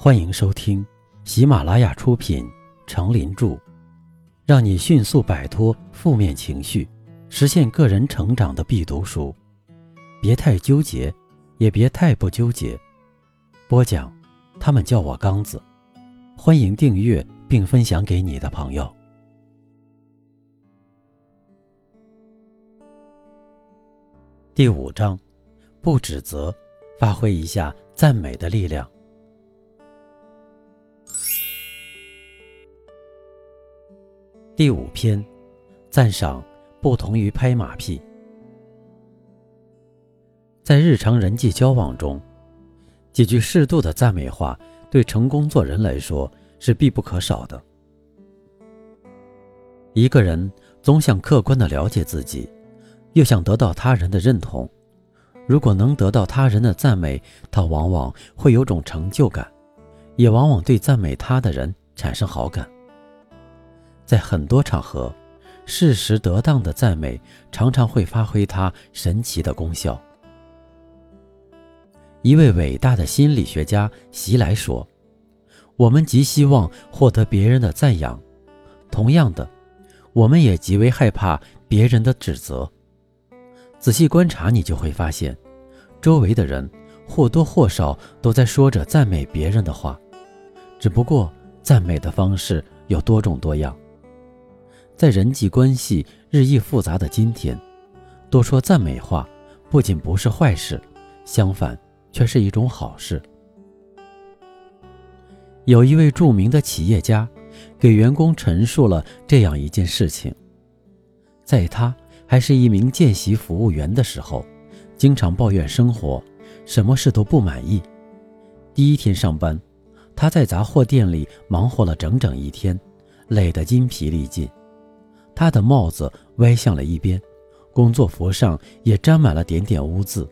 欢迎收听喜马拉雅出品《成林著》，让你迅速摆脱负面情绪，实现个人成长的必读书。别太纠结，也别太不纠结。播讲，他们叫我刚子。欢迎订阅并分享给你的朋友。第5章，不指责，发挥一下赞美的力量。第5篇，赞赏不同于拍马屁。在日常人际交往中，几句适度的赞美话对成功做人来说是必不可少的。一个人总想客观地了解自己，又想得到他人的认同，如果能得到他人的赞美，他往往会有种成就感，也往往对赞美他的人产生好感。在很多场合，适时得当的赞美常常会发挥它神奇的功效。一位伟大的心理学家席莱说，我们极希望获得别人的赞扬，同样的，我们也极为害怕别人的指责。仔细观察，你就会发现，周围的人或多或少都在说着赞美别人的话，只不过赞美的方式有多种多样。在人际关系日益复杂的今天，多说赞美话不仅不是坏事，相反却是一种好事。有一位著名的企业家给员工陈述了这样一件事情，在他还是一名见习服务员的时候，经常抱怨生活，什么事都不满意。第一天上班，他在杂货店里忙活了整整一天，累得筋疲力尽。他的帽子歪向了一边，工作服上也沾满了点点污渍，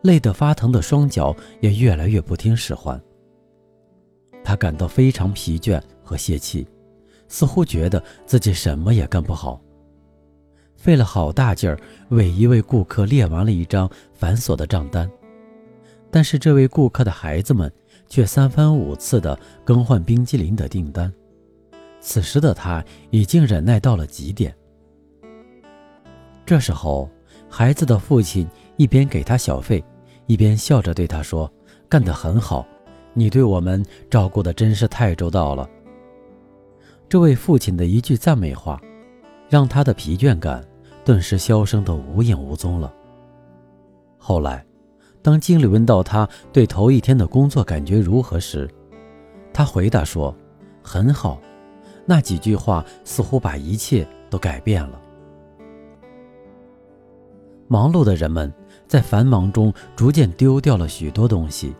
累得发疼的双脚也越来越不听使唤。他感到非常疲倦和泄气，似乎觉得自己什么也干不好。费了好大劲儿为一位顾客列完了一张繁琐的账单，但是这位顾客的孩子们却三番五次地更换冰激凌的订单，此时的他已经忍耐到了极点。这时候，孩子的父亲一边给他小费，一边笑着对他说：“干得很好，你对我们照顾得真是太周到了。”这位父亲的一句赞美话，让他的疲倦感顿时消声得无影无踪了。后来当经理问到他对头一天的工作感觉如何时，他回答说：“很好。”那几句话似乎把一切都改变了。忙碌的人们在繁忙中逐渐丢掉了许多东西，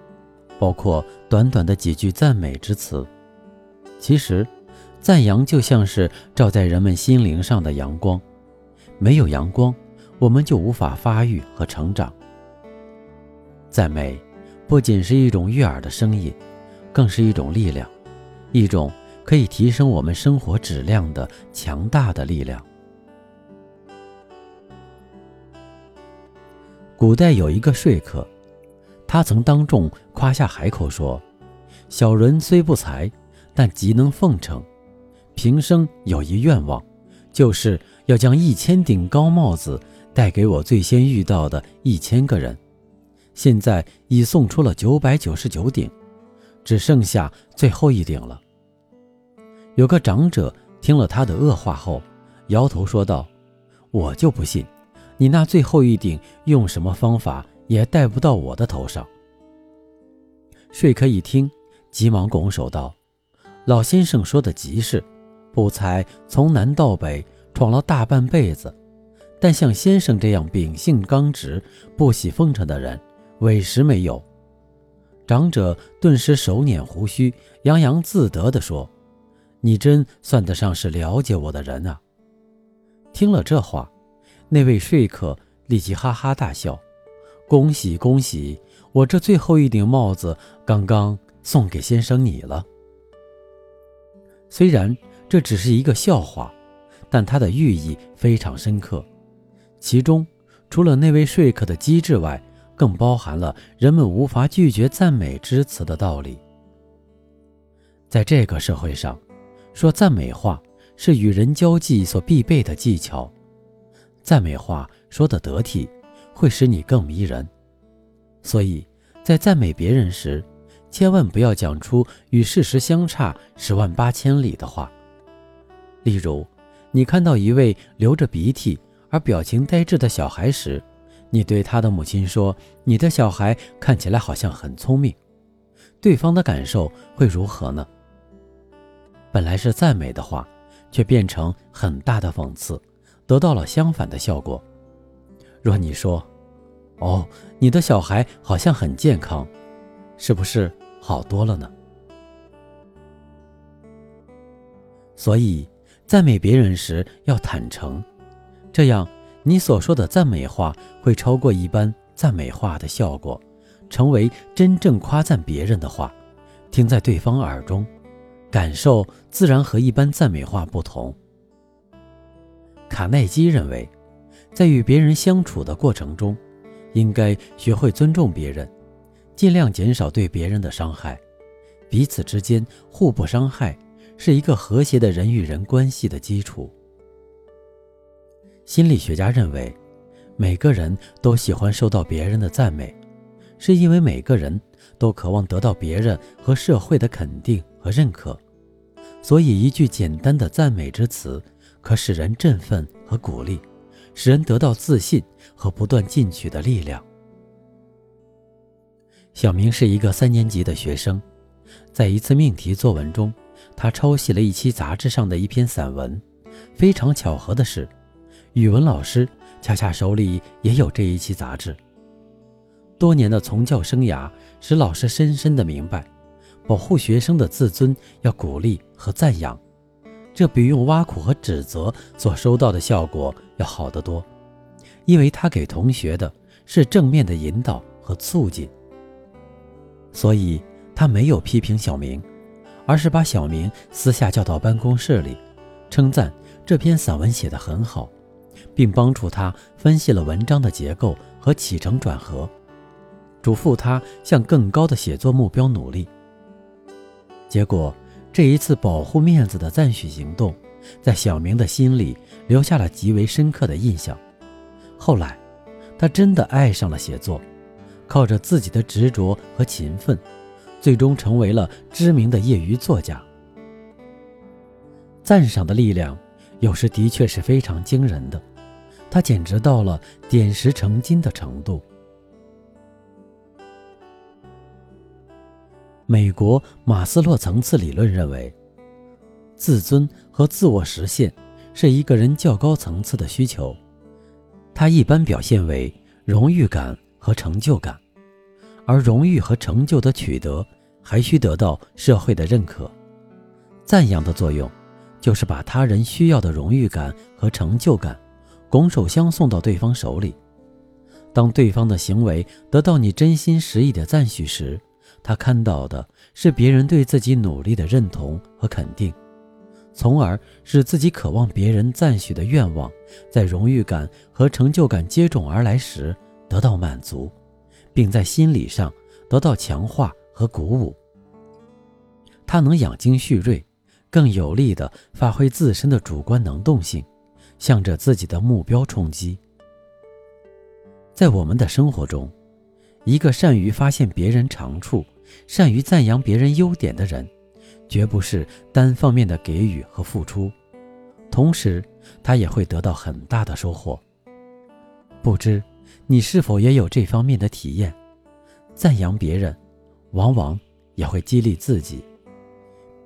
包括短短的几句赞美之词。其实，赞扬就像是照在人们心灵上的阳光，没有阳光，我们就无法发育和成长。赞美不仅是一种悦耳的声音，更是一种力量，一种可以提升我们生活质量的强大的力量。古代有一个说客，他曾当众夸下海口说：“小人虽不才，但极能奉承。平生有一愿望，就是要将1000顶高帽子带给我最先遇到的1000个人。现在已送出了999顶，只剩下最后一顶了。”有个长者听了他的恶话后，摇头说道：“我就不信，你那最后一顶用什么方法也戴不到我的头上。”说客一听，急忙拱手道：“老先生说的极是，不才从南到北闯了大半辈子，但像先生这样秉性刚直、不喜奉承的人，委实没有。”长者顿时手捻胡须，洋洋自得地说：“你真算得上是了解我的人啊！”听了这话，那位说客立即哈哈大笑：“恭喜恭喜，我这最后一顶帽子刚刚送给先生你了。”虽然这只是一个笑话，但它的寓意非常深刻，其中除了那位说客的机智外，更包含了人们无法拒绝赞美之词的道理。在这个社会上，说赞美话是与人交际所必备的技巧。赞美话说得得体，会使你更迷人。所以在赞美别人时，千万不要讲出与事实相差10万8千里的话。例如，你看到一位流着鼻涕而表情呆滞的小孩时，你对他的母亲说，你的小孩看起来好像很聪明，对方的感受会如何呢？本来是赞美的话，却变成很大的讽刺，得到了相反的效果。若你说，哦，你的小孩好像很健康，是不是好多了呢？所以赞美别人时要坦诚，这样你所说的赞美话会超过一般赞美话的效果，成为真正夸赞别人的话，听在对方耳中，感受自然和一般赞美话不同。卡耐基认为，在与别人相处的过程中，应该学会尊重别人，尽量减少对别人的伤害。彼此之间互不伤害，是一个和谐的人与人关系的基础。心理学家认为，每个人都喜欢受到别人的赞美，是因为每个人都渴望得到别人和社会的肯定和认可，所以一句简单的赞美之词可使人振奋和鼓励，使人得到自信和不断进取的力量。小明是一个3年级的学生，在一次命题作文中，他抄袭了一期杂志上的一篇散文。非常巧合的是，语文老师恰恰手里也有这一期杂志。多年的从教生涯使老师深深地明白，保护学生的自尊要鼓励和赞扬，这比用挖苦和指责所收到的效果要好得多，因为他给同学的是正面的引导和促进。所以他没有批评小明，而是把小明私下叫到办公室里，称赞这篇散文写得很好，并帮助他分析了文章的结构和起承转合，嘱咐他向更高的写作目标努力。结果，这一次保护面子的赞许行动，在小明的心里留下了极为深刻的印象。后来，他真的爱上了写作，靠着自己的执着和勤奋，最终成为了知名的业余作家。赞赏的力量有时的确是非常惊人的，它简直到了点石成金的程度。美国马斯洛层次理论认为，自尊和自我实现是一个人较高层次的需求，它一般表现为荣誉感和成就感，而荣誉和成就的取得还需得到社会的认可。赞扬的作用就是把他人需要的荣誉感和成就感拱手相送到对方手里。当对方的行为得到你真心实意的赞许时，他看到的是别人对自己努力的认同和肯定，从而使自己渴望别人赞许的愿望在荣誉感和成就感接踵而来时得到满足，并在心理上得到强化和鼓舞。他能养精蓄锐，更有力地发挥自身的主观能动性，向着自己的目标冲击。在我们的生活中，一个善于发现别人长处，善于赞扬别人优点的人，绝不是单方面的给予和付出，同时他也会得到很大的收获。不知你是否也有这方面的体验？赞扬别人，往往也会激励自己。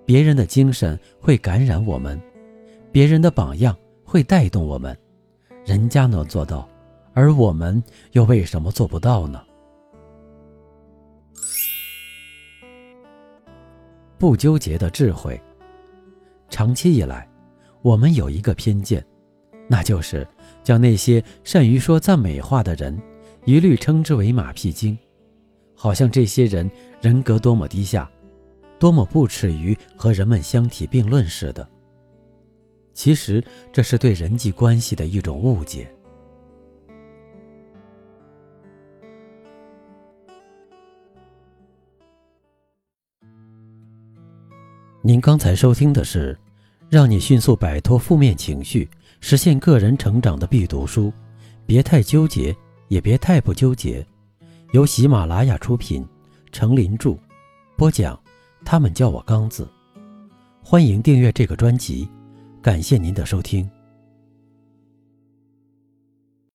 别人的精神会感染我们，别人的榜样会带动我们，人家能做到，而我们又为什么做不到呢？不纠结的智慧。长期以来，我们有一个偏见，那就是将那些善于说赞美话的人一律称之为马屁精，好像这些人人格多么低下，多么不耻于和人们相提并论似的。其实这是对人际关系的一种误解。您刚才收听的是让你迅速摆脱负面情绪，实现个人成长的必读书，别太纠结也别太不纠结，由喜马拉雅出品，程林著，播讲他们叫我刚子。欢迎订阅这个专辑，感谢您的收听。